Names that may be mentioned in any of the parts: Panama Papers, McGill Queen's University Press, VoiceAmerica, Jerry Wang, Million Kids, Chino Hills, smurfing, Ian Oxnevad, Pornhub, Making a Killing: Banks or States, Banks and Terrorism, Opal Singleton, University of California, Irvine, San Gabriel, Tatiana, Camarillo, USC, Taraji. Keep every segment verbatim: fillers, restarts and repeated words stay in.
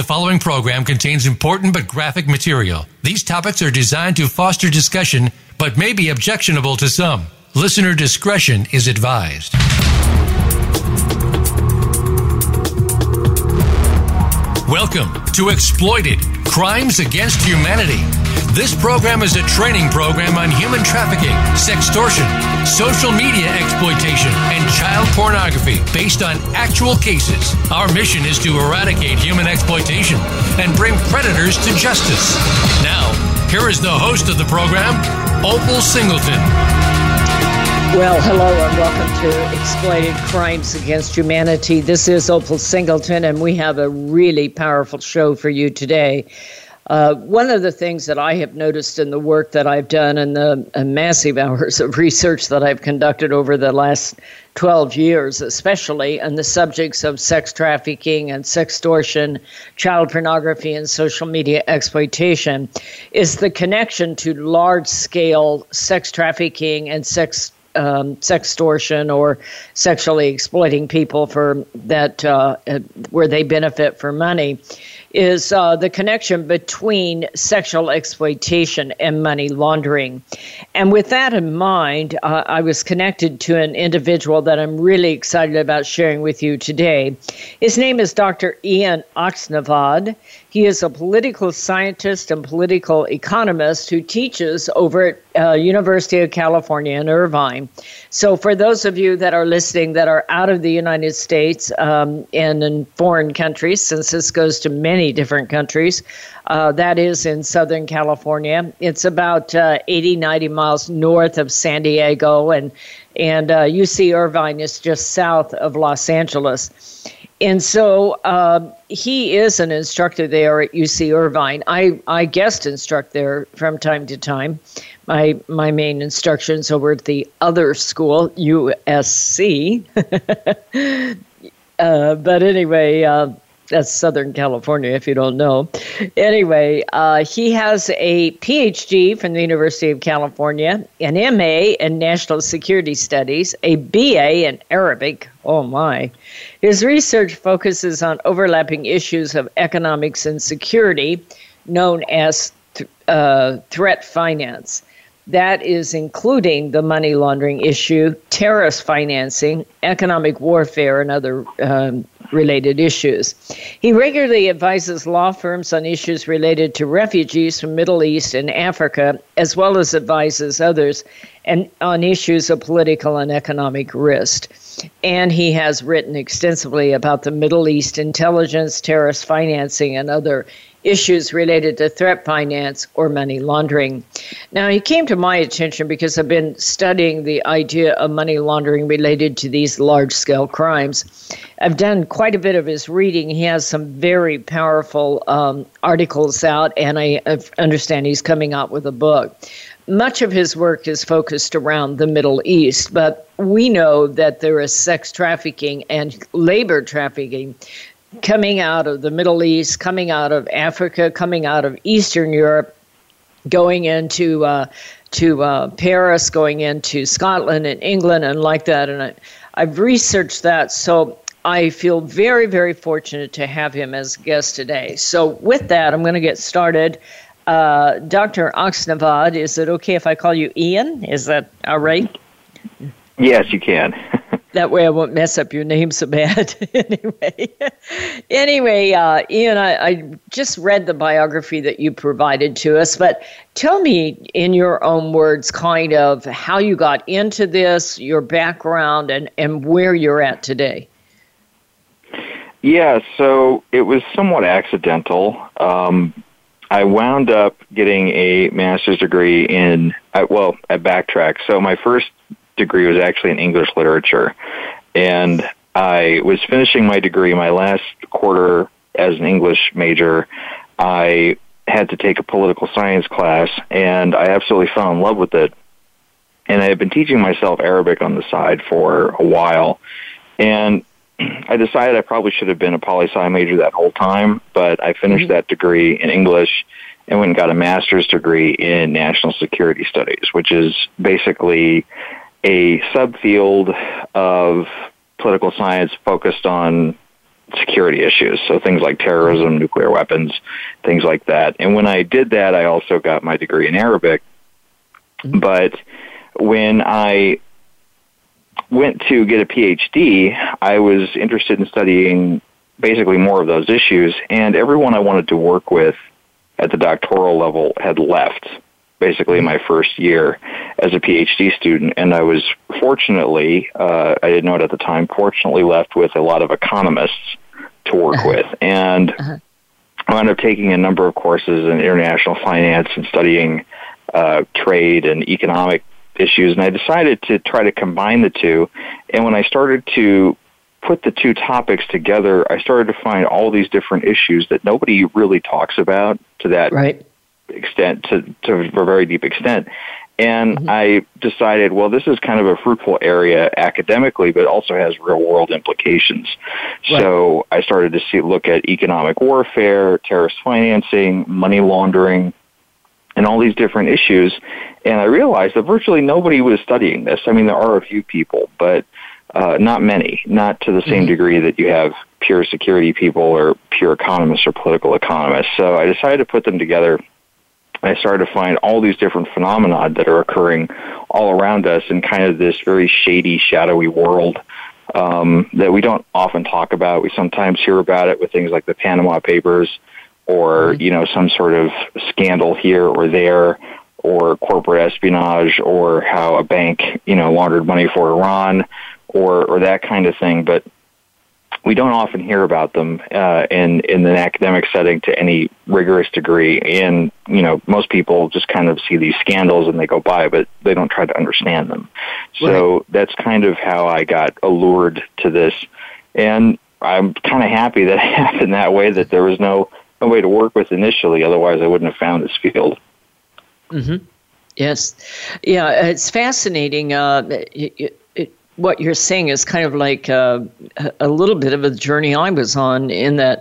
The following program contains important but graphic material. These topics are designed to foster discussion, but may be objectionable to some. Listener discretion is advised. Welcome to Exploited: Crimes Against Humanity. This program is a training program on human trafficking, sextortion, social media exploitation, and child pornography based on actual cases. Our mission is to eradicate human exploitation and bring predators to justice. Now, here is the host of the program, Opal Singleton. Well, hello and welcome to Exploited: Crimes Against Humanity. This is Opal Singleton, and we have a really powerful show for you today. Uh, one of the things that I have noticed in the work that I've done and the uh, massive hours of research that I've conducted over the last twelve years, especially on the subjects of sex trafficking and sextortion, child pornography, and social media exploitation, is the connection to large-scale sex trafficking and sex Um, sextortion or sexually exploiting people for that uh, where they benefit for money is uh, the connection between sexual exploitation and money laundering. And with that in mind, uh, I was connected to an individual that I'm really excited about sharing with you today. His name is Doctor Ian Oxnevad. He is a political scientist and political economist who teaches over at uh, University of California in Irvine. So for those of you that are listening that are out of the United States um, and in foreign countries, since this goes to many different countries, uh, that is in Southern California. It's about uh, eighty, ninety miles north of San Diego, and, and uh, U C Irvine is just south of Los Angeles. And so uh, he is an instructor there at U C Irvine. I, I guest instruct there from time to time. My my main instruction's over at the other school, U S C. uh, but anyway, uh, that's Southern California, if you don't know. Anyway, uh, he has a P H D from the University of California, an M A in National Security Studies, a B A in Arabic. Oh, my. His research focuses on overlapping issues of economics and security, known as th- uh, threat finance. That is including the money laundering issue, terrorist financing, economic warfare, and other um, related issues. He regularly advises law firms on issues related to refugees from the Middle East and Africa, as well as advises others and on issues of political and economic risk. And he has written extensively about the Middle East intelligence, terrorist financing, and other issues related to threat finance or money laundering. Now, he came to my attention because I've been studying the idea of money laundering related to these large-scale crimes. I've done quite a bit of his reading. He has some very powerful um, articles out, and I understand he's coming out with a book. Much of his work is focused around the Middle East, but we know that there is sex trafficking and labor trafficking coming out of the Middle East, coming out of Africa, coming out of Eastern Europe, going into uh, to uh, Paris, going into Scotland and England and like that. And I, I've researched that, so I feel very, very fortunate to have him as a guest today. So with that, I'm going to get started. Uh, Doctor Oxnevad, is it okay if I call you Ian? Is that all right? Yes, you can. That way I won't mess up your name so bad. anyway, anyway, uh, Ian, I, I just read the biography that you provided to us, but tell me in your own words kind of how you got into this, your background, and, and where you're at today. Yeah, so it was somewhat accidental. Um, I wound up getting a master's degree in, I, well, I backtracked. So my first degree was actually in English literature, and I was finishing my degree. My last quarter as an English major, I had to take a political science class, and I absolutely fell in love with it. And I had been teaching myself Arabic on the side for a while, and I decided I probably should have been a poli-sci major that whole time, but I finished that degree in English and went and got a master's degree in national security studies, which is basically a subfield of political science focused on security issues, so things like terrorism, nuclear weapons, things like that. And when I did that, I also got my degree in Arabic. Mm-hmm. But when I went to get a PhD, I was interested in studying basically more of those issues, and everyone I wanted to work with at the doctoral level had left basically my first year as a PhD student, and I was fortunately, uh, I didn't know it at the time, fortunately left with a lot of economists to work uh-huh. with, and uh-huh. I wound up taking a number of courses in international finance and studying uh, trade and economic issues, and I decided to try to combine the two, and when I started to put the two topics together, I started to find all these different issues that nobody really talks about to that right. extent, to, to a very deep extent. And mm-hmm. I decided, well, this is kind of a fruitful area academically, but also has real-world implications. Right. So I started to see, look at economic warfare, terrorist financing, money laundering, and all these different issues. And I realized that virtually nobody was studying this. I mean, there are a few people, but Uh, not many, not to the same degree that you have pure security people or pure economists or political economists. So I decided to put them together. I started to find all these different phenomena that are occurring all around us in kind of this very shady, shadowy world um, that we don't often talk about. We sometimes hear about it with things like the Panama Papers or, you know, some sort of scandal here or there, or corporate espionage, or how a bank, you know, laundered money for Iran, or or that kind of thing, but we don't often hear about them uh, in in an academic setting to any rigorous degree. And you know, most people just kind of see these scandals and they go by, but they don't try to understand them. So right. that's kind of how I got allured to this, and I'm kind of happy that it happened that way. That there was no no way to work with initially; otherwise, I wouldn't have found this field. Mm-hmm. Yes, yeah, it's fascinating. Uh, it, it, What you're saying is kind of like uh, a little bit of a journey I was on, in that,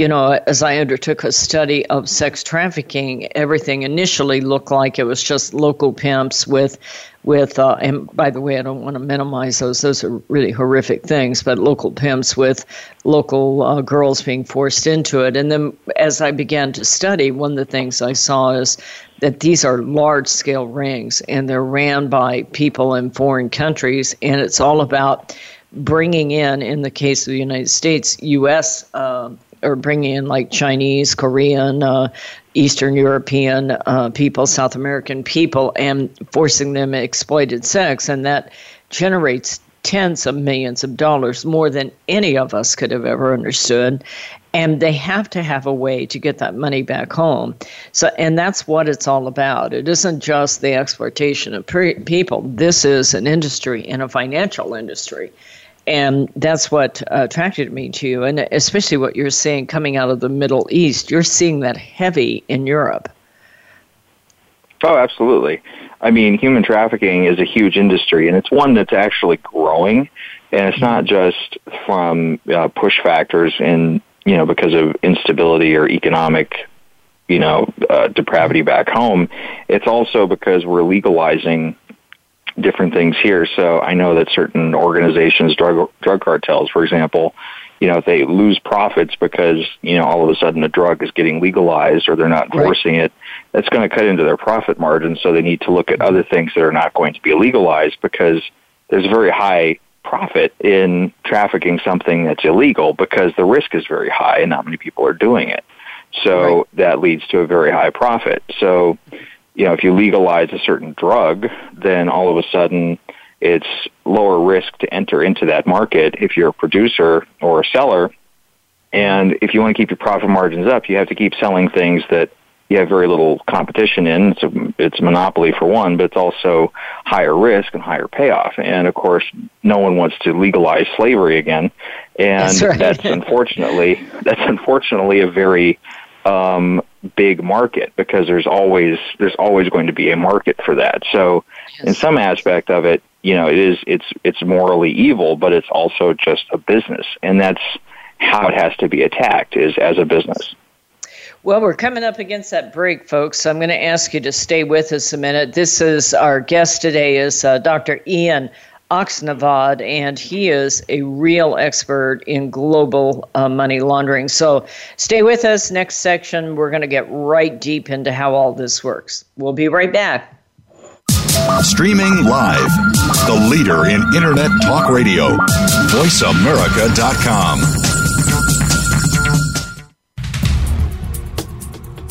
you know, as I undertook a study of sex trafficking, everything initially looked like it was just local pimps with, with uh, and by the way, I don't want to minimize those. Those are really horrific things, but local pimps with local uh, girls being forced into it. And then as I began to study, one of the things I saw is that these are large-scale rings, and they're ran by people in foreign countries, and it's all about bringing in, in the case of the United States, U S uh, or bringing in like Chinese, Korean, uh, Eastern European uh, people, South American people, and forcing them exploited sex, and that generates tens of millions of dollars, more than any of us could have ever understood. And they have to have a way to get that money back home. So, and that's what it's all about. It isn't just the exploitation of pre- people. This is an industry and a financial industry. And that's what uh, attracted me to you. And especially what you're seeing coming out of the Middle East, you're seeing that heavy in Europe. Oh, absolutely. I mean, human trafficking is a huge industry, and it's one that's actually growing. And it's not just from uh, push factors in you know, because of instability or economic, you know, uh, depravity back home. It's also because we're legalizing different things here. So I know that certain organizations, drug drug cartels, for example, you know, they lose profits because, you know, all of a sudden a drug is getting legalized or they're not enforcing right. it. That's going to cut into their profit margin. So they need to look at other things that are not going to be legalized, because there's a very high profit in trafficking something that's illegal because the risk is very high and not many people are doing it. So right. that leads to a very high profit. So, you know, if you legalize a certain drug, then all of a sudden it's lower risk to enter into that market if you're a producer or a seller. And if you want to keep your profit margins up, you have to keep selling things that you have very little competition in. It's a, it's a monopoly for one, but it's also higher risk and higher payoff. And, of course, no one wants to legalize slavery again. And that's, right. that's unfortunately that's unfortunately a very um, big market, because there's always there's always going to be a market for that. So yes. in some aspect of it, you know, it is it's it's morally evil, but it's also just a business. And that's how it has to be attacked, is as a business. Well, we're coming up against that break, folks, so I'm going to ask you to stay with us a minute. This is our guest today is uh, Doctor Ian Oxnevad, and he is a real expert in global uh, money laundering. So stay with us. Next section, we're going to get right deep into how all this works. We'll be right back. Streaming live, the leader in Internet talk radio, voice america dot com.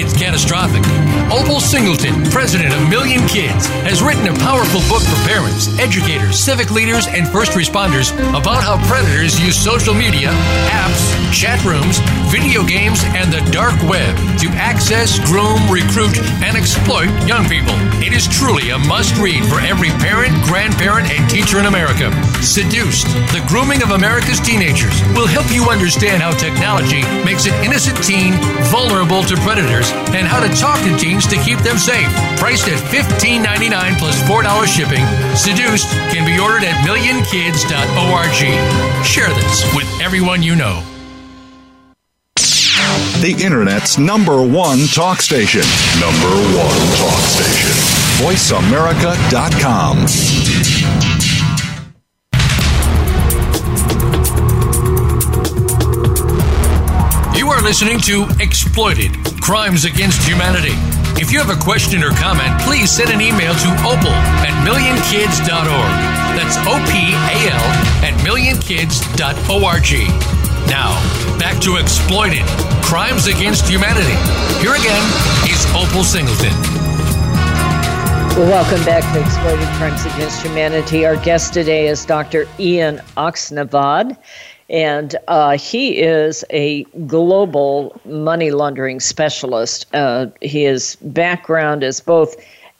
it's catastrophic. Opal Singleton, president of Million Kids, has written a powerful book for parents, educators, civic leaders, and first responders about how predators use social media, apps, chat rooms, video games, and the dark web to access, groom, recruit, and exploit young people. It is truly a must-read for every parent, grandparent, and teacher in America. Seduced: The Grooming of America's Teenagers will help you understand how technology makes an innocent teen vulnerable to predators and how to talk to teens to keep them safe. Priced at fifteen ninety-nine plus four dollars shipping, Seduced can be ordered at million kids dot org. Share this with everyone you know. The Internet's number one talk station. Number one talk station. voice america dot com. Listening to Exploited: Crimes Against Humanity. If you have a question or comment, please send an email to opal at million kids dot org. That's O P A L at million kids dot org. Now, back to Exploited: Crimes Against Humanity. Here again is Opal Singleton. Welcome back to Exploited: Crimes Against Humanity. Our guest today is Doctor Ian Oxnevad. And uh, he is a global money laundering specialist. Uh, his background is both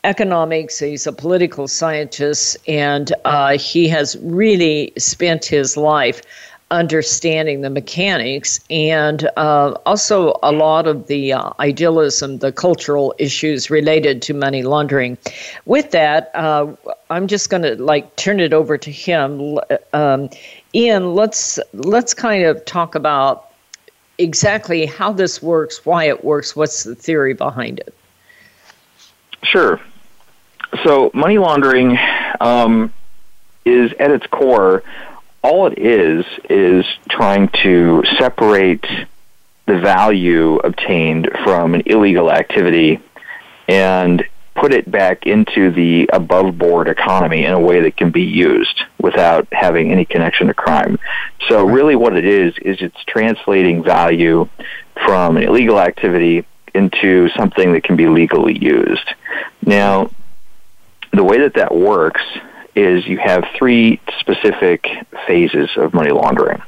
economics, he's a political scientist, and uh, he has really spent his life understanding the mechanics and uh, also a lot of the uh, idealism, the cultural issues related to money laundering. With that, uh, I'm just going to like turn it over to him. Um, Ian, let's let's kind of talk about exactly how this works, why it works, what's the theory behind it. Sure. So money laundering um, is, at its core, all it is is trying to separate the value obtained from an illegal activity and put it back into the above-board economy in a way that can be used without having any connection to crime. So really what it is, is it's translating value from an illegal activity into something that can be legally used. Now, the way that that works is you have three specific phases of money laundering.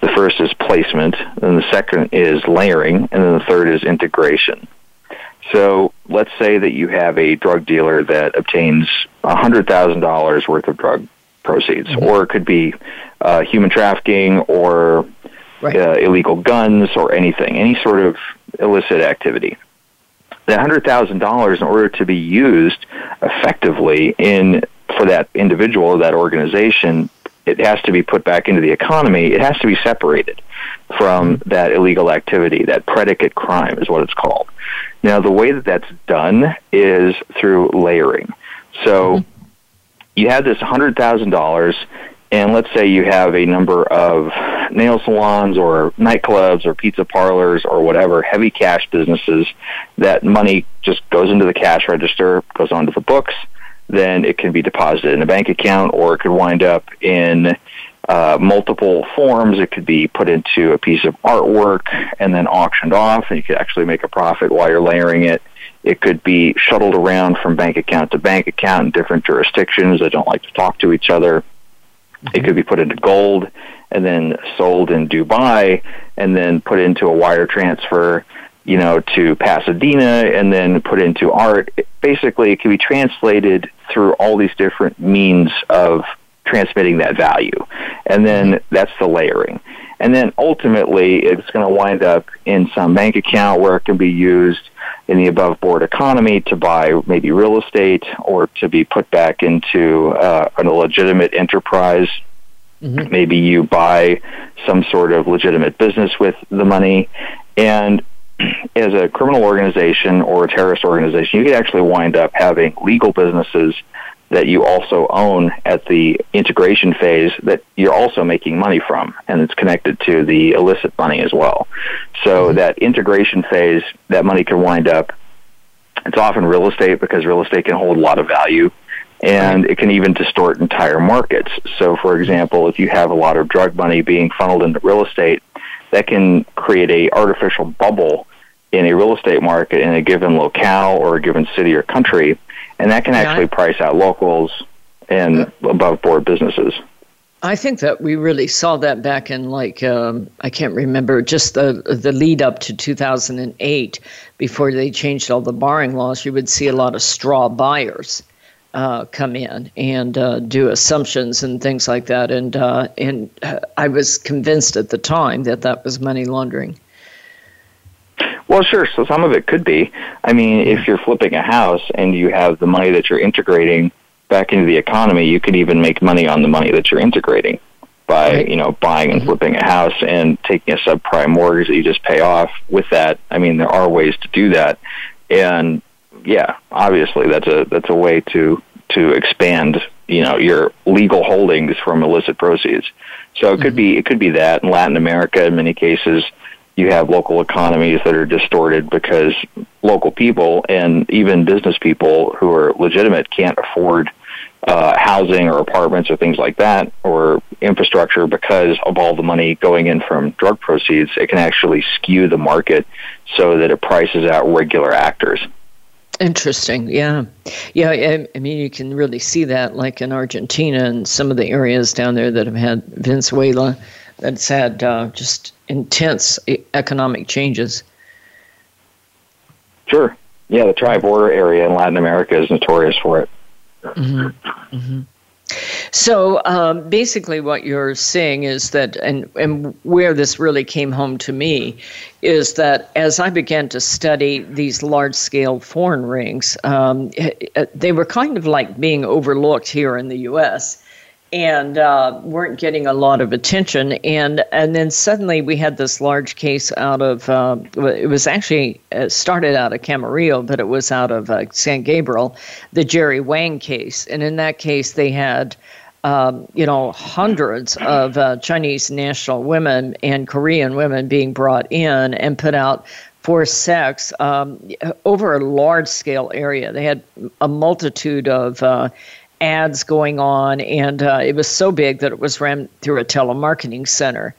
The first is placement, and the second is layering, and then the third is integration. So let's say that you have a drug dealer that obtains one hundred thousand dollars worth of drug proceeds, mm-hmm. or it could be uh, human trafficking or right. uh, illegal guns or anything, any sort of illicit activity. That one hundred thousand dollars, in order to be used effectively in for that individual or that organization, it has to be put back into the economy. It has to be separated from that illegal activity. That predicate crime is what it's called. Now, the way that that's done is through layering. So mm-hmm. you have this one hundred thousand dollars, and let's say you have a number of nail salons or nightclubs or pizza parlors or whatever, heavy cash businesses. That money just goes into the cash register, goes onto the books. Then it can be deposited in a bank account, or it could wind up in uh, multiple forms. It could be put into a piece of artwork and then auctioned off, and you could actually make a profit while you're layering it. It could be shuttled around from bank account to bank account in different jurisdictions that don't like to talk to each other. Mm-hmm. It could be put into gold and then sold in Dubai and then put into a wire transfer, you know, to Pasadena and then put into art. It, basically, it can be translated through all these different means of transmitting that value. And then that's the layering. And then ultimately, it's going to wind up in some bank account where it can be used in the above-board economy to buy maybe real estate or to be put back into uh, a legitimate enterprise. Mm-hmm. Maybe you buy some sort of legitimate business with the money, and as a criminal organization or a terrorist organization, you could actually wind up having legal businesses that you also own at the integration phase that you're also making money from, and it's connected to the illicit money as well. So mm-hmm. that integration phase, that money can wind up, it's often real estate because real estate can hold a lot of value, and it can even distort entire markets. So, for example, if you have a lot of drug money being funneled into real estate, that can create a artificial bubble in a real estate market in a given locale or a given city or country, and that can actually price out locals and uh, above board businesses. I think that we really saw that back in like, um, I can't remember, just the the lead up to two thousand eight, before they changed all the borrowing laws. You would see a lot of straw buyers Uh, come in and uh, do assumptions and things like that. And uh, and I was convinced at the time that that was money laundering. Well, sure. So some of it could be. I mean, if you're flipping a house and you have the money that you're integrating back into the economy, you could even make money on the money that you're integrating by, right. you know, buying and mm-hmm. flipping a house and taking a subprime mortgage that you just pay off with that. I mean, there are ways to do that. And yeah, obviously that's a that's a way to to expand, you know, your legal holdings from illicit proceeds. So it could mm-hmm. be it could be that. In Latin America, in many cases, you have local economies that are distorted because local people and even business people who are legitimate can't afford uh, housing or apartments or things like that or infrastructure because of all the money going in from drug proceeds. It can actually skew the market so that it prices out regular actors. Interesting, yeah. Yeah, I, I mean, you can really see that, like in Argentina and some of the areas down there that have had Venezuela, that's had uh, just intense economic changes. Sure. Yeah, the tri-border area in Latin America is notorious for it. Mm-hmm. Mm-hmm. So um, basically what you're saying is that, and, and where this really came home to me, is that as I began to study these large-scale foreign rings, um, they were kind of like being overlooked here in the U S and uh, weren't getting a lot of attention. And and then suddenly we had this large case out of, uh, it was actually it started out of Camarillo, but it was out of uh, San Gabriel, the Jerry Wang case. And in that case, they had um, you know, hundreds of uh, Chinese national women and Korean women being brought in and put out for sex um, over a large-scale area. They had a multitude of uh, ads going on, and uh, it was so big that it was ran through a telemarketing center.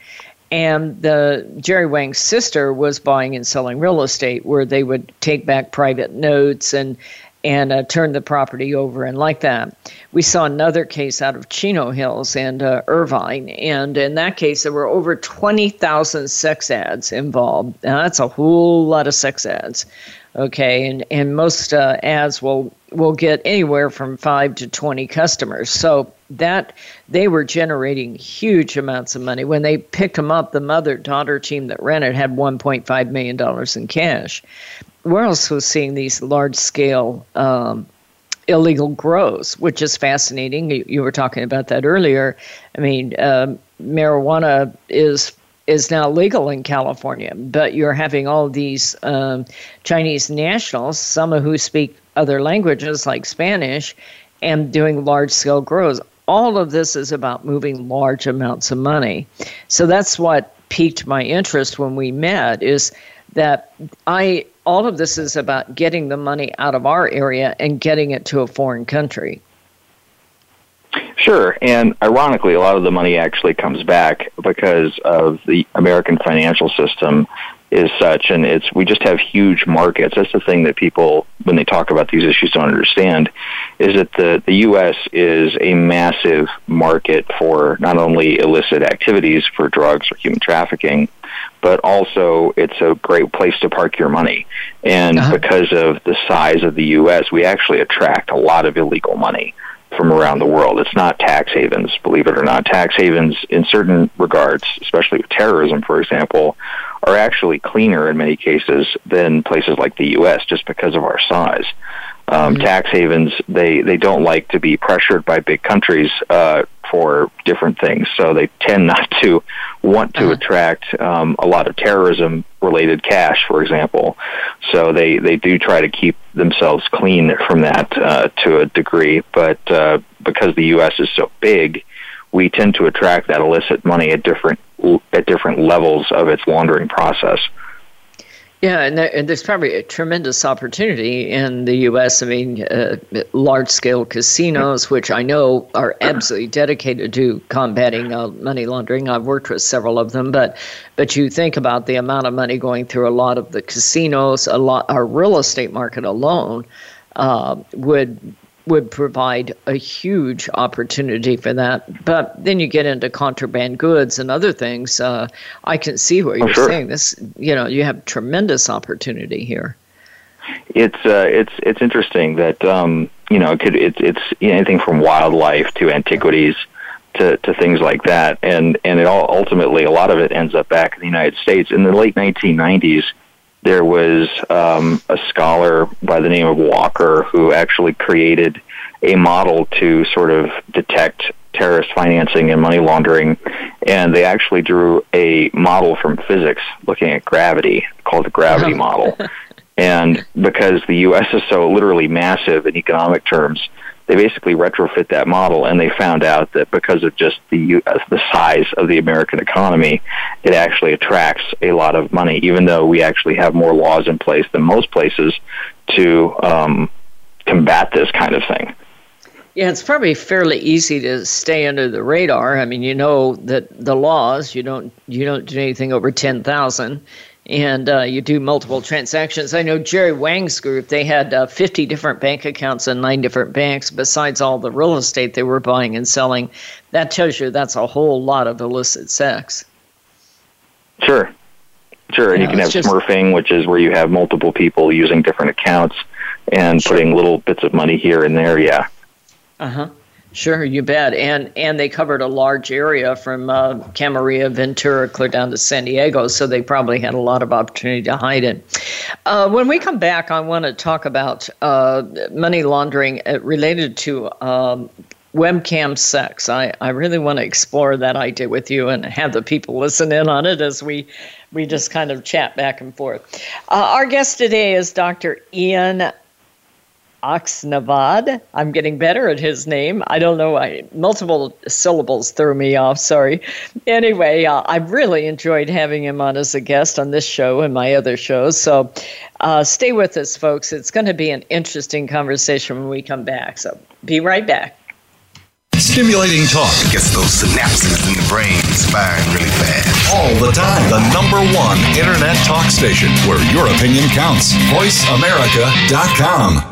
And the Jerry Wang's sister was buying and selling real estate, where they would take back private notes and and uh, turn the property over and like that. We saw another case out of Chino Hills and uh, Irvine. And in that case, there were over twenty thousand sex ads involved. Now, that's a whole lot of sex ads, okay? And and most uh, ads will, will get anywhere from five to twenty customers. So that they were generating huge amounts of money. When they picked them up, the mother-daughter team that ran it had one point five million dollars in cash. We're also seeing these large-scale um, illegal grows, which is fascinating. You, you were talking about that earlier. I mean, uh, marijuana is is now legal in California, but you're having all these um, Chinese nationals, some of who speak other languages like Spanish, and doing large-scale grows. All of this is about moving large amounts of money. So that's what piqued my interest when we met, is that I... all of this is about getting the money out of our area and getting it to a foreign country. Sure, and ironically, a lot of the money actually comes back because of the American financial system is such, and it's we just have huge markets. That's the thing that people, when they talk about these issues, don't understand, is that the, the U S is a massive market for not only illicit activities for drugs or human trafficking, but also it's a great place to park your money. And uh-huh. because of the size of the U S, we actually attract a lot of illegal money from around the world. It's not tax havens, believe it or not. Tax havens, in certain regards, especially with terrorism, for example, are actually cleaner in many cases than places like the U S just because of our size. Um, mm-hmm. Tax havens, they, they don't like to be pressured by big countries uh, for different things, so they tend not to want to uh-huh. attract um, a lot of terrorism-related cash, for example. So they, they do try to keep themselves clean from that uh, to a degree, but uh, because the U S is so big, we tend to attract that illicit money at different at different levels of its laundering process. Yeah, and, there, and there's probably a tremendous opportunity in the U S. I mean, uh, large-scale casinos, which I know are absolutely dedicated to combating uh, money laundering. I've worked with several of them, but but you think about the amount of money going through a lot of the casinos, a lot our real estate market alone uh, would would provide a huge opportunity for that. But then you get into contraband goods and other things. Uh, I can see where you're oh, sure. saying this. You know, you have tremendous opportunity here. It's uh, it's it's interesting that um, you know it could it's it's anything from wildlife to antiquities to, to things like that, and and it all ultimately a lot of it ends up back in the United States. In the late nineteen nineties. There was um, a scholar by the name of Walker who actually created a model to sort of detect terrorist financing and money laundering, and they actually drew a model from physics looking at gravity called the gravity oh. model. And because the U S is so literally massive in economic terms, they basically retrofit that model, and they found out that because of just the U S, the size of the American economy, it actually attracts a lot of money, even though we actually have more laws in place than most places to um, combat this kind of thing. Yeah, it's probably fairly easy to stay under the radar. I mean, you know that the laws, you don't you don't do anything over ten thousand. And uh, you do multiple transactions. I know Jerry Wang's group, they had uh, fifty different bank accounts in nine different banks, besides all the real estate they were buying and selling. That tells you that's a whole lot of illicit sex. Sure. Sure. And you, know, you can have just smurfing, which is where you have multiple people using different accounts and sure. putting little bits of money here and there. Yeah. Uh-huh. Sure, you bet. And and they covered a large area from uh, Camarillo, Ventura, clear down to San Diego, so they probably had a lot of opportunity to hide it. Uh, when we come back, I want to talk about uh, money laundering related to um, webcam sex. I, I really want to explore that idea with you and have the people listen in on it as we we just kind of chat back and forth. Uh, our guest today is Doctor Ian Oxnevad. I'm getting better at his name. I don't know. I, multiple syllables threw me off. Sorry. Anyway, uh, I've really enjoyed having him on as a guest on this show and my other shows. So uh, stay with us, folks. It's going to be an interesting conversation when we come back. So be right back. Stimulating talk gets those synapses in the brain firing really fast. All the time. The number one internet talk station where your opinion counts. voice america dot com.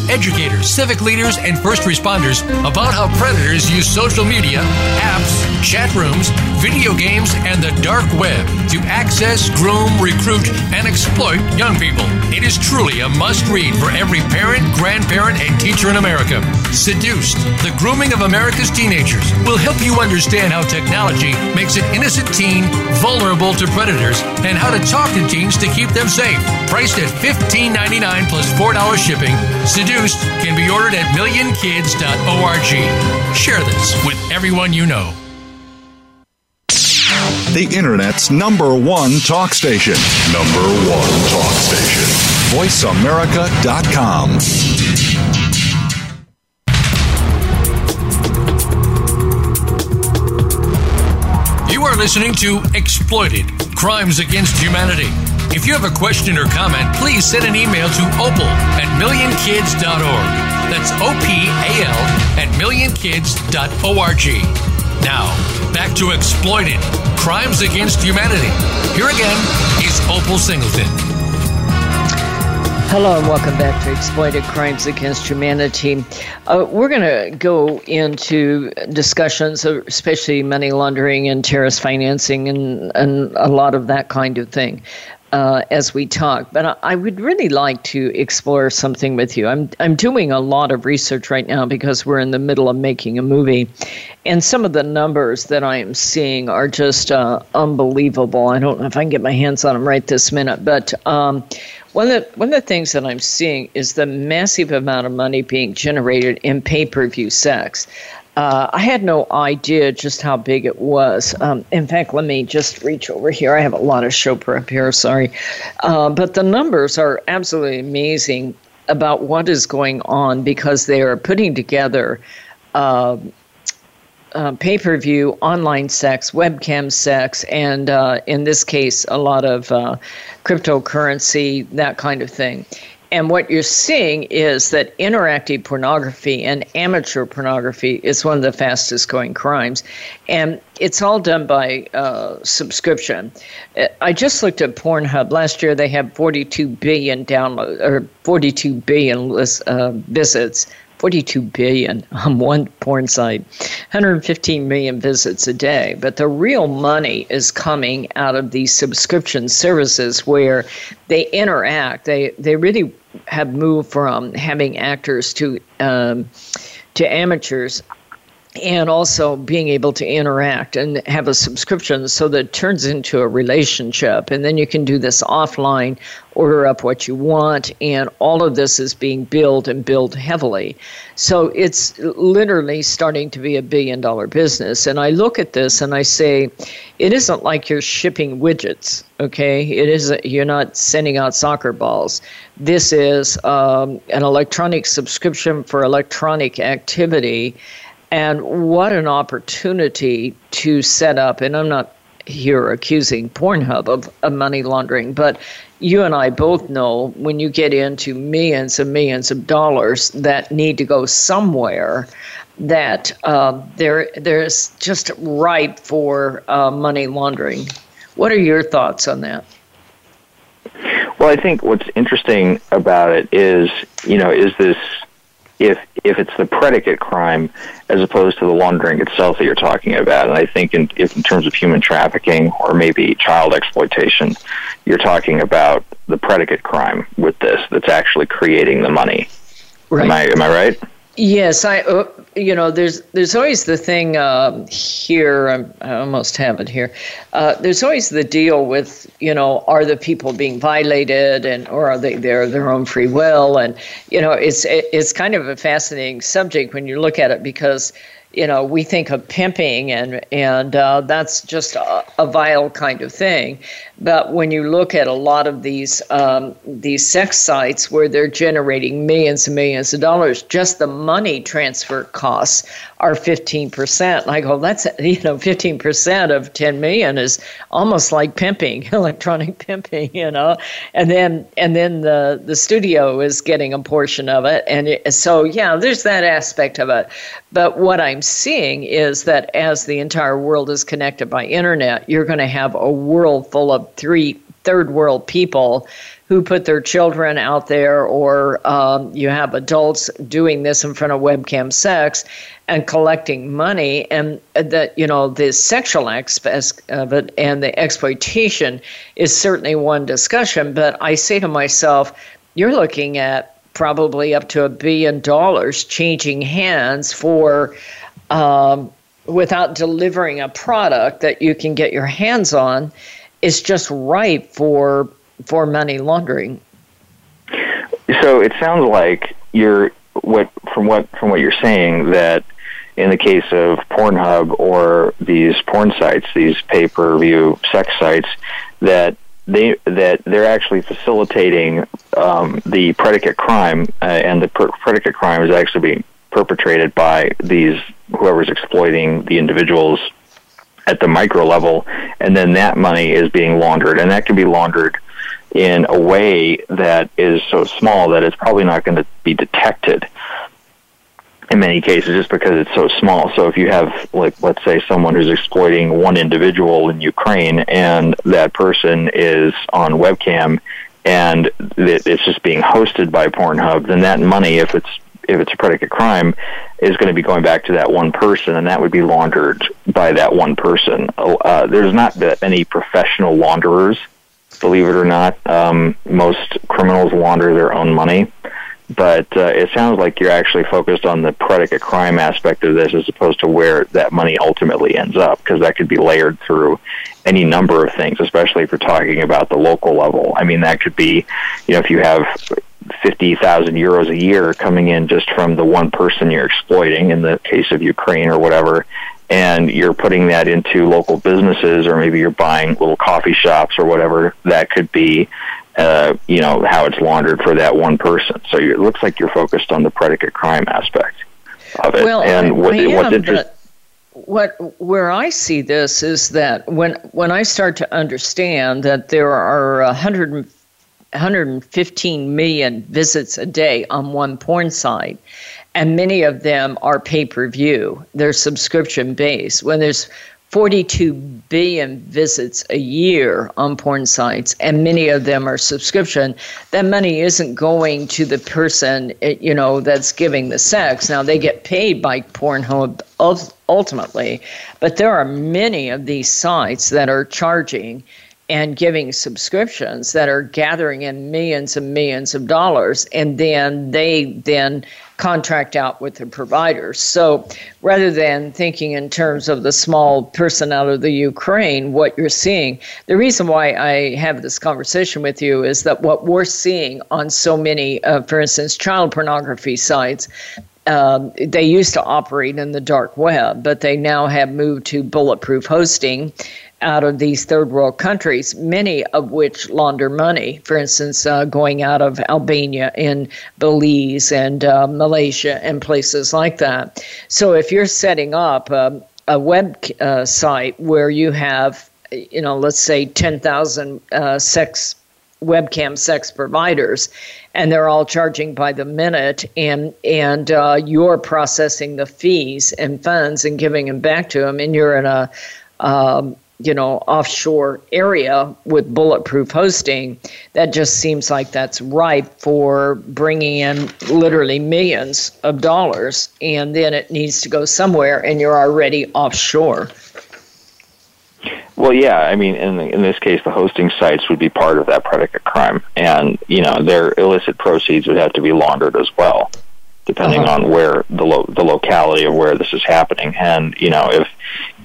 educators, civic leaders, and first responders about how predators use social media, apps, chat rooms, video games, and the dark web to access, groom, recruit, and exploit young people. It is truly a must-read for every parent, grandparent, and teacher in America. Seduced: The Grooming of America's Teenagers will help you understand how technology makes an innocent teen vulnerable to predators and how to talk to teens to keep them safe. Priced at fifteen ninety-nine plus four dollars shipping, Seduced can be ordered at million kids dot org. Share this with everyone you know. The Internet's number one talk station. Number one talk station. voice america dot com. You are listening to Exploited: Crimes Against Humanity. If you have a question or comment, please send an email to opal at million kids dot org. That's O P A L at million kids dot org. Now, back to Exploited: Crimes Against Humanity. Here again is Opal Singleton. Hello and welcome back to Exploited: Crimes Against Humanity. Uh, we're going to go into discussions, especially money laundering and terrorist financing and, and a lot of that kind of thing uh, as we talk. But I, I would really like to explore something with you. I'm I'm doing a lot of research right now because we're in the middle of making a movie. And some of the numbers that I am seeing are just uh, unbelievable. I don't know if I can get my hands on them right this minute. But um, one of the, one of the things that I'm seeing is the massive amount of money being generated in pay-per-view sex. Uh, I had no idea just how big it was. Um, in fact, let me just reach over here. I have a lot of show prep here, sorry. Uh, but the numbers are absolutely amazing about what is going on because they are putting together uh, – Uh, pay-per-view, online sex, webcam sex, and uh, in this case, a lot of uh, cryptocurrency, that kind of thing. And what you're seeing is that interactive pornography and amateur pornography is one of the fastest growing crimes. And it's all done by uh, subscription. I just looked at Pornhub. Last year, they had forty-two billion downloads or forty-two billion list, uh, visits. forty-two billion on one porn site, one hundred fifteen million visits a day. But the real money is coming out of these subscription services where they interact. They they really have moved from having actors to um, to amateurs. and also being able to interact and have a subscription so that it turns into a relationship. And then you can do this offline, order up what you want, and all of this is being billed and billed heavily. So it's literally starting to be a billion-dollar business. And I look at this and I say, it isn't like you're shipping widgets, okay? It isn't, you're not sending out soccer balls. This is um, an electronic subscription for electronic activity. And what an opportunity to set up, and I'm not here accusing Pornhub of, of money laundering, but you and I both know when you get into millions and millions of dollars that need to go somewhere, that uh, there there's just ripe for uh, money laundering. What are your thoughts on that? Well, I think what's interesting about it is, you know, is this... if if it's the predicate crime as opposed to the laundering itself that you're talking about. And I think in, if in terms of human trafficking or maybe child exploitation, you're talking about the predicate crime with this that's actually creating the money. Right. Am I, am I right? Yes. I. Uh, you know, there's there's always the thing uh, here, I'm, I almost have it here, uh, there's always the deal with, you know, are the people being violated and or are they their, their own free will? And, you know, it's it, it's kind of a fascinating subject when you look at it because, you know, we think of pimping and, and uh, that's just a, a vile kind of thing. But when you look at a lot of these um, these sex sites where they're generating millions and millions of dollars, just the money transfer costs are fifteen percent. Like, oh, that's, you know, fifteen percent of ten million is almost like pimping, electronic pimping, you know. And then and then the, the studio is getting a portion of it. And it, so, yeah, there's that aspect of it. But what I'm seeing is that as the entire world is connected by internet, you're going to have a world full of three third world people who put their children out there, or um, you have adults doing this in front of webcam sex and collecting money, and that, you know, the sexual aspect of it and the exploitation is certainly one discussion. But I say to myself, you're looking at probably up to a billion dollars changing hands for Um, without delivering a product that you can get your hands on. Is just ripe for for money laundering. So it sounds like you're what from what from what you're saying that in the case of Pornhub or these porn sites, these pay-per-view sex sites, that they that they're actually facilitating um, the predicate crime, uh, and the per- predicate crime is actually being perpetrated by these whoever's exploiting the individuals at the micro level, and then that money is being laundered, and that can be laundered in a way that is so small that it's probably not going to be detected in many cases just because it's so small. So if you have, like, let's say someone who's exploiting one individual in Ukraine, and that person is on webcam and it's just being hosted by Pornhub, then that money, if it's if it's a predicate crime, is going to be going back to that one person, and that would be laundered by that one person. Uh, there's not that many professional launderers, believe it or not. Um, most criminals launder their own money, but uh, it sounds like you're actually focused on the predicate crime aspect of this as opposed to where that money ultimately ends up, because that could be layered through any number of things, especially if you're talking about the local level. I mean, that could be, you know, if you have fifty thousand euros a year coming in just from the one person you're exploiting, in the case of Ukraine or whatever, and you're putting that into local businesses, or maybe you're buying little coffee shops or whatever, that could be, uh, you know, how it's laundered for that one person. So it looks like you're focused on the predicate crime aspect of it. Well, and I, what, I am, what's interesting... What where I see this is that when when I start to understand that there are one hundred, one hundred fifteen million visits a day on one porn site, and many of them are pay-per-view, they're subscription-based, when there's forty-two billion visits a year on porn sites, and many of them are subscription, that money isn't going to the person, you know, that's giving the sex. Now, they get paid by Pornhub ultimately, but there are many of these sites that are charging and giving subscriptions that are gathering in millions and millions of dollars, and then they then contract out with the providers. So rather than thinking in terms of the small person out of the Ukraine, what you're seeing, the reason why I have this conversation with you is that what we're seeing on so many, uh, for instance, child pornography sites, Um, they used to operate in the dark web, but they now have moved to bulletproof hosting out of these third world countries, many of which launder money, for instance, uh, going out of Albania and Belize and uh, Malaysia and places like that. So if you're setting up uh, a web uh, site where you have, you know, let's say ten thousand uh, sex webcam sex providers, and they're all charging by the minute, and and uh, you're processing the fees and funds and giving them back to them, and you're in a um, you know offshore area with bulletproof hosting. That just seems like that's ripe for bringing in literally millions of dollars, and then it needs to go somewhere, and you're already offshore. Well, yeah, I mean, in in this case, the hosting sites would be part of that predicate crime, and you know their illicit proceeds would have to be laundered as well, depending uh-huh. on where the lo- the locality of where this is happening. And you know, if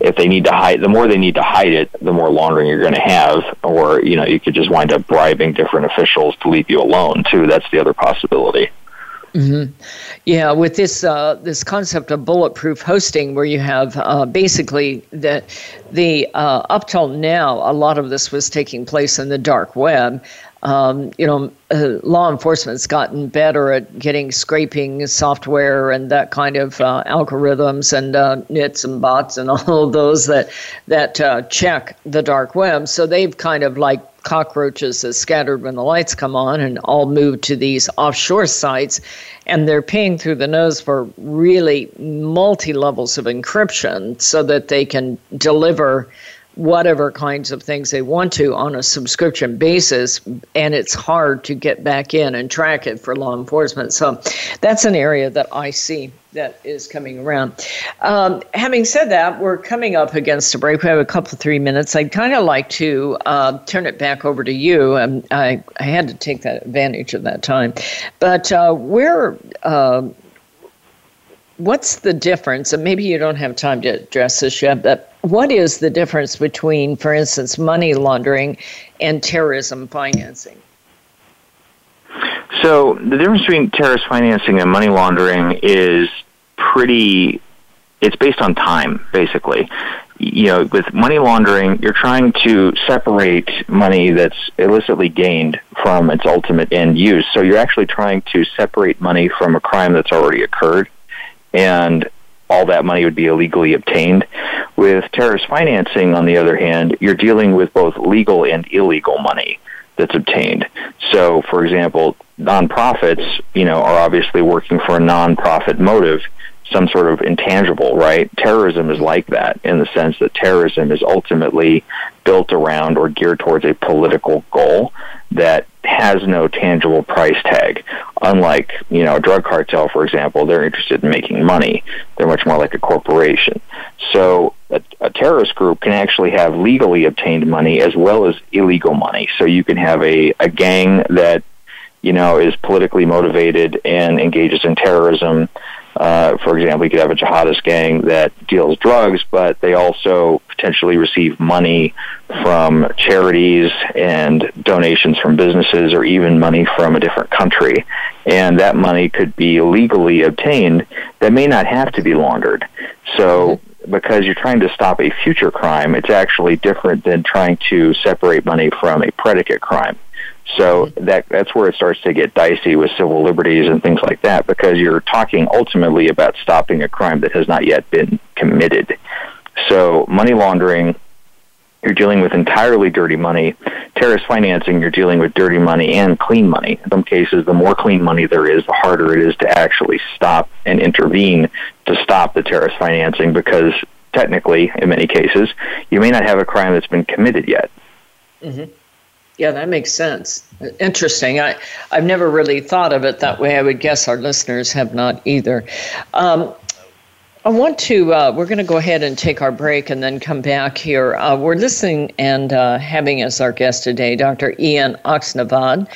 if they need to hide, the more they need to hide it, the more laundering you're going to have. Or you know, you could just wind up bribing different officials to leave you alone too. That's the other possibility. Mm-hmm. Yeah, with this uh, this concept of bulletproof hosting, where you have uh, basically the, the uh, up till now, a lot of this was taking place in the dark web. Um, you know, uh, law enforcement's gotten better at getting scraping software and that kind of uh, algorithms and uh, nits and bots and all of those that that uh, check the dark web. So they've kind of like cockroaches that scattered when the lights come on and all moved to these offshore sites, and they're paying through the nose for really multi levels of encryption so that they can deliver whatever kinds of things they want to on a subscription basis, and it's hard to get back in and track it for law enforcement. So that's an area that I see that is coming around. Um, having said that, we're coming up against a break. We have a couple, three minutes. I'd kind of like to uh, turn it back over to you. Um, I, I had to take that advantage of that time. But uh, where, uh, what's the difference? And maybe you don't have time to address this yet, but what is the difference between, for instance, money laundering and terrorism financing? So the difference between terrorist financing and money laundering is pretty, it's based on time, basically. You know, with money laundering, you're trying to separate money that's illicitly gained from its ultimate end use. So you're actually trying to separate money from a crime that's already occurred, and all that money would be illegally obtained. With terrorist financing, on the other hand, you're dealing with both legal and illegal money that's obtained. So, for example, nonprofits, you know, are obviously working for a nonprofit motive, some sort of intangible, right? Terrorism is like that in the sense that terrorism is ultimately built around or geared towards a political goal that has no tangible price tag. Unlike, you know, a drug cartel, for example, they're interested in making money. They're much more like a corporation. So a, a terrorist group can actually have legally obtained money as well as illegal money. So you can have a, a gang that, you know, is politically motivated and engages in terrorism. Uh, for example, you could have a jihadist gang that deals drugs, but they also potentially receive money from charities and donations from businesses or even money from a different country. And that money could be illegally obtained that may not have to be laundered. So because you're trying to stop a future crime, it's actually different than trying to separate money from a predicate crime. So that that's where it starts to get dicey with civil liberties and things like that, because you're talking ultimately about stopping a crime that has not yet been committed. So money laundering, you're dealing with entirely dirty money. Terrorist financing, you're dealing with dirty money and clean money. In some cases, the more clean money there is, the harder it is to actually stop and intervene to stop the terrorist financing, because technically, in many cases, you may not have a crime that's been committed yet. Mm-hmm. Yeah, that makes sense. Interesting. I, I've never really thought of it that way. I would guess our listeners have not either. Um, I want to, uh, we're going to go ahead and take our break and then come back here. Uh, we're listening and uh, having as our guest today, Doctor Ian Oxnevad.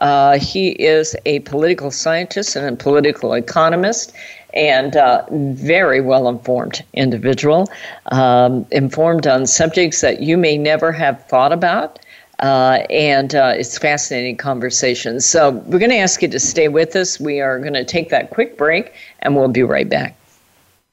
Uh, he is a political scientist and a political economist and a very well-informed individual, um, informed on subjects that you may never have thought about. Uh, and uh, it's fascinating conversation. So we're going to ask you to stay with us. We are going to take that quick break, and we'll be right back.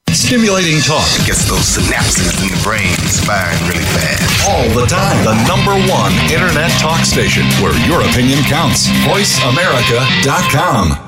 Stimulating talk gets those synapses in the brain firing really fast. All the time. The number one internet talk station where your opinion counts. voice america dot com.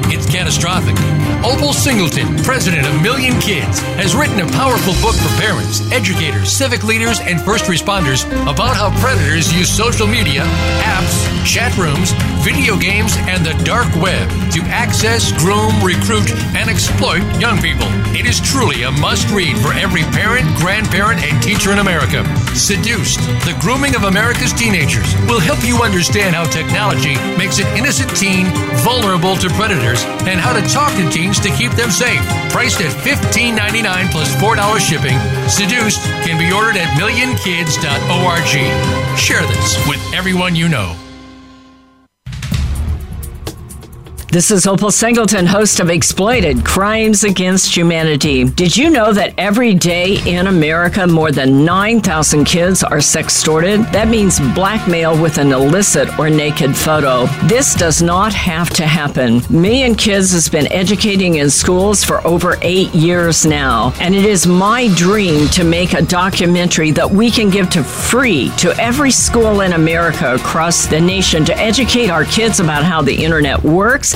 it's catastrophic. Opal Singleton, president of Million Kids, has written a powerful book for parents, educators, civic leaders, and first responders about how predators use social media, apps, chat rooms, video games, and the dark web to access, groom, recruit, and exploit young people. It is truly a must-read for every parent, grandparent, and teacher in America. Seduced: The Grooming of America's Teenagers will help you understand how technology makes an innocent teen vulnerable to predators and how to talk to teens to keep them safe. Priced at fifteen ninety-nine plus four dollars shipping, Seduced can be ordered at million kids dot org. Share this with everyone you know. This is Opal Singleton, host of Exploited: Crimes Against Humanity. Did you know that every day in America, more than nine thousand kids are sextorted? That means blackmail with an illicit or naked photo. This does not have to happen. Million Kids has been educating in schools for over eight years now, and it is my dream to make a documentary that we can give to free to every school in America across the nation to educate our kids about how the internet works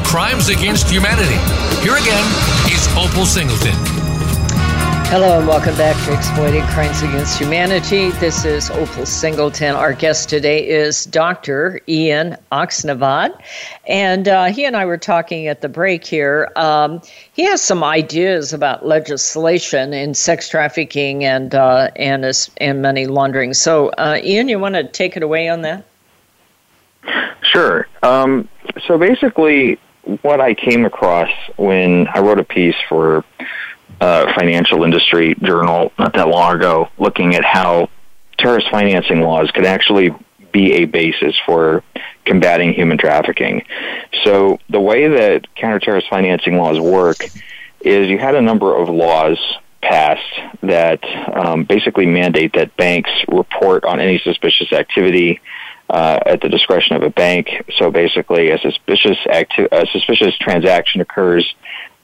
Crimes Against Humanity. Here again is Opal Singleton. Hello and welcome back to Exploited: Crimes Against Humanity. This is Opal Singleton. Our guest today is Doctor Ian Oxnevad. And uh, he and I were talking at the break here. Um, he has some ideas about legislation in sex trafficking and, uh, and, and money laundering. So, uh, Ian, you want to take it away on that? Sure. Um, so basically, what I came across when I wrote a piece for uh, financial industry journal not that long ago looking at how terrorist financing laws could actually be a basis for combating human trafficking. So the way that counter-terrorist financing laws work is you had a number of laws passed that um, basically mandate that banks report on any suspicious activity uh, at the discretion of a bank. So basically, a suspicious acti- a suspicious transaction occurs,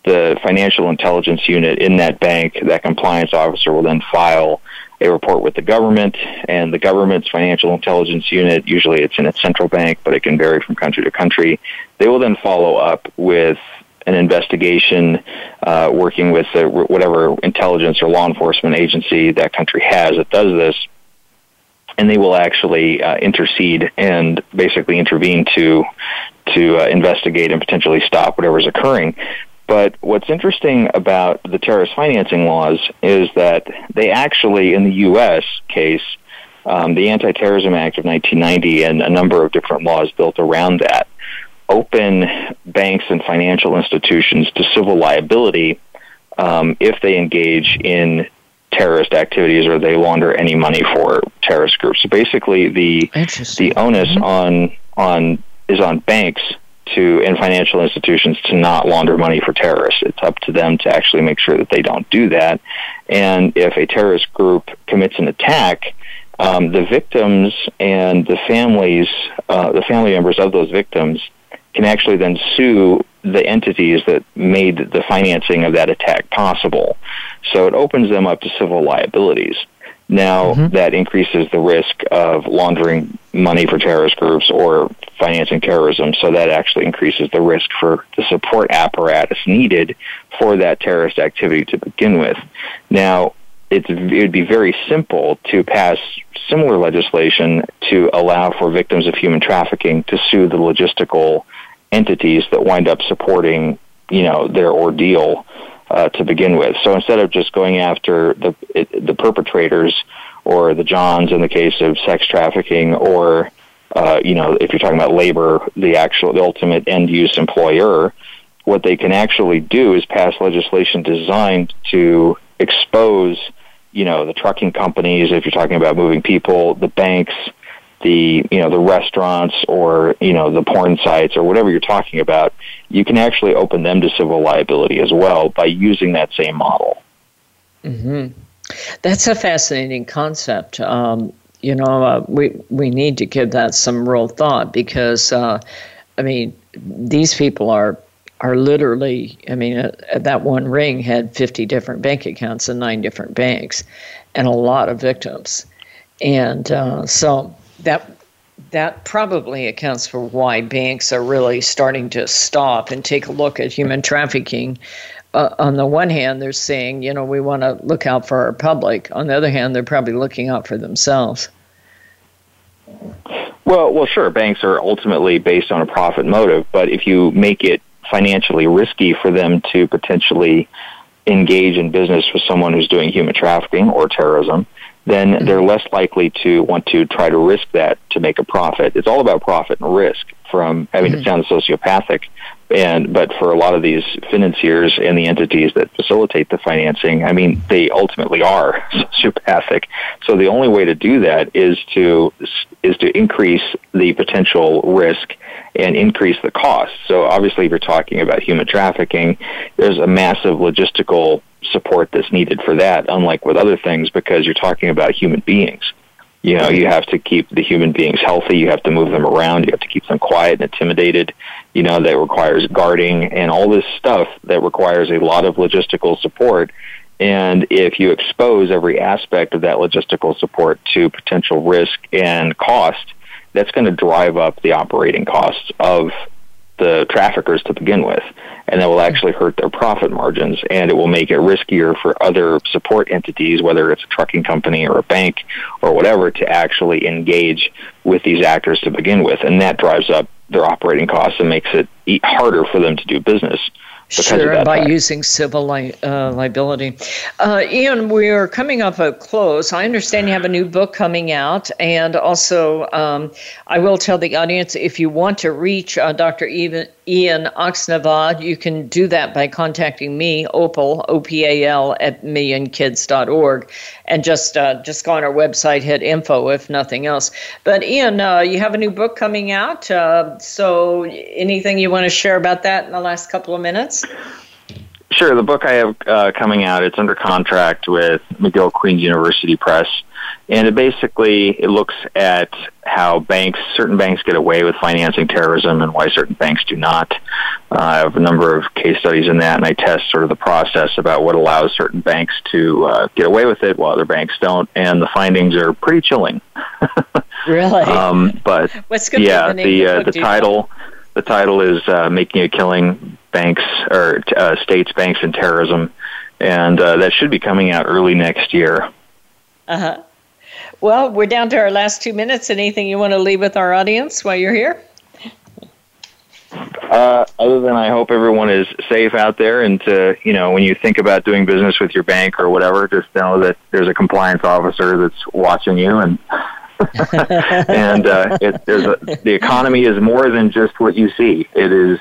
the financial intelligence unit in that bank, that compliance officer will then file a report with the government, and the government's financial intelligence unit, usually it's in its central bank, but it can vary from country to country, they will then follow up with an investigation uh, working with the, whatever intelligence or law enforcement agency that country has that does this, and they will actually uh, intercede and basically intervene to, to uh, investigate and potentially stop whatever is occurring. But what's interesting about the terrorist financing laws is that they actually, in the U S case, um, the Anti-Terrorism Act of nineteen ninety and a number of different laws built around that, open banks and financial institutions to civil liability um, if they engage in terrorist activities or they launder any money for terrorist groups. So basically, the the onus mm-hmm. on on is on banks to and financial institutions to not launder money for terrorists. It's up to them to actually make sure that they don't do that. And if a terrorist group commits an attack, um, the victims and the families, uh, the family members of those victims can actually then sue the entities that made the financing of that attack possible. So it opens them up to civil liabilities. Now, mm-hmm. that increases the risk of laundering money for terrorist groups or financing terrorism, so that actually increases the risk for the support apparatus needed for that terrorist activity to begin with. Now, it's, it would be very simple to pass similar legislation to allow for victims of human trafficking to sue the logistical entities that wind up supporting, you know, their ordeal Uh, to begin with. So instead of just going after the the perpetrators or the Johns in the case of sex trafficking, or uh, you know, if you're talking about labor, the actual the ultimate end use employer, what they can actually do is pass legislation designed to expose, you know, the trucking companies, if you're talking about moving people, the banks, the, you know, the restaurants, or, you know, the porn sites, or whatever you're talking about. You can actually open them to civil liability as well by using that same model. Mm-hmm. That's a fascinating concept. Um, you know, uh, we we need to give that some real thought, because, uh, I mean, these people are are literally, I mean, uh, that one ring had fifty different bank accounts in nine different banks, and a lot of victims. And uh, so... That that probably accounts for why banks are really starting to stop and take a look at human trafficking. Uh, on the one hand, they're saying, you know, we want to look out for our public. On the other hand, they're probably looking out for themselves. Well, well, sure, banks are ultimately based on a profit motive, but if you make it financially risky for them to potentially engage in business with someone who's doing human trafficking or terrorism, then they're less likely to want to try to risk that to make a profit. It's all about profit and risk. From, I mean, mm-hmm. it sounds sociopathic, and but for a lot of these financiers and the entities that facilitate the financing, I mean, they ultimately are sociopathic. So the only way to do that is to is to increase the potential risk and increase the cost. So obviously, if you're talking about human trafficking, there's a massive logistical support that's needed for that, unlike with other things, because you're talking about human beings. You know, you have to keep the human beings healthy, you have to move them around, you have to keep them quiet and intimidated. You know, that requires guarding and all this stuff that requires a lot of logistical support. And if you expose every aspect of that logistical support to potential risk and cost, that's going to drive up the operating costs of the traffickers to begin with, and that will actually hurt their profit margins, and it will make it riskier for other support entities, whether it's a trucking company or a bank or whatever, to actually engage with these actors to begin with, and that drives up their operating costs and makes it harder for them to do business. Sure, and by fact. using civil li- uh, liability. Uh, Ian, we are coming up a close. I understand you have a new book coming out, and also um, I will tell the audience, if you want to reach uh, Doctor Ian Ian Oxnevad. You can do that by contacting me, Opal, O P A L, at million kids dot org, and just uh, just go on our website, hit info, if nothing else. But Ian, uh, you have a new book coming out, uh, so anything you want to share about that in the last couple of minutes? Sure. The book I have uh, coming out, it's under contract with McGill Queen's University Press, and it basically it looks at how banks, certain banks get away with financing terrorism and why certain banks do not. Uh, I have a number of case studies in that, and I test sort of the process about what allows certain banks to uh, get away with it while other banks don't, and the findings are pretty chilling. Really? Um, but, What's good yeah, the, the, uh, the title... The title is uh, Making a Killing: Banks or uh, States, Banks and Terrorism, and uh, that should be coming out early next year. Uh-huh. Well, we're down to our last two minutes. Anything you want to leave with our audience while you're here? Uh, other than I hope everyone is safe out there, and to, you know, when you think about doing business with your bank or whatever, just know that there's a compliance officer that's watching you, and and uh, it, there's a, the economy is more than just what you see. It is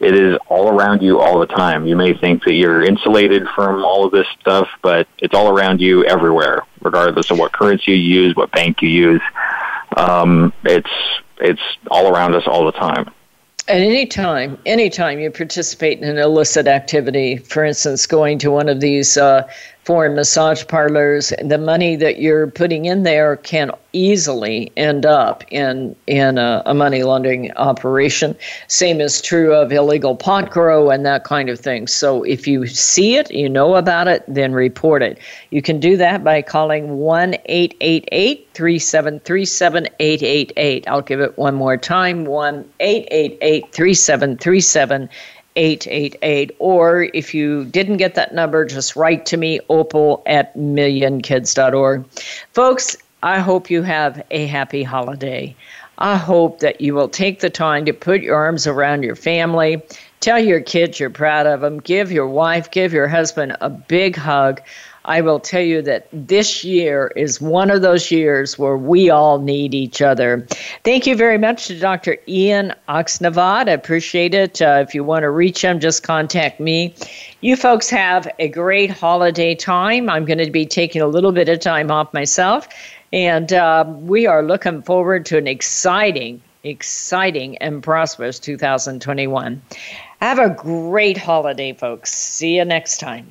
it is all around you all the time. You may think that you're insulated from all of this stuff, but it's all around you everywhere, regardless of what currency you use, what bank you use. Um, it's it's all around us all the time. At any time, any time you participate in an illicit activity, for instance, going to one of these uh, foreign massage parlors, the money that you're putting in there can easily end up in in a, a money laundering operation. Same is true of illegal pot grow and that kind of thing. So if you see it, you know about it, then report it. You can do that by calling one eight eight eight, three seven three seven, eight eight eight. I'll give it one more time, one eight eight eight, three seven three seven, eight eight eight. Or if you didn't get that number, just write to me, opal at million kids dot org. Folks, I hope you have a happy holiday. I hope that you will take the time to put your arms around your family, tell your kids you're proud of them, give your wife, give your husband a big hug. I will tell you that this year is one of those years where we all need each other. Thank you very much to Doctor Ian Oxnevad. I appreciate it. Uh, if you want to reach him, just contact me. You folks have a great holiday time. I'm going to be taking a little bit of time off myself, and uh, we are looking forward to an exciting, exciting and prosperous two thousand twenty-one. Have a great holiday, folks. See you next time.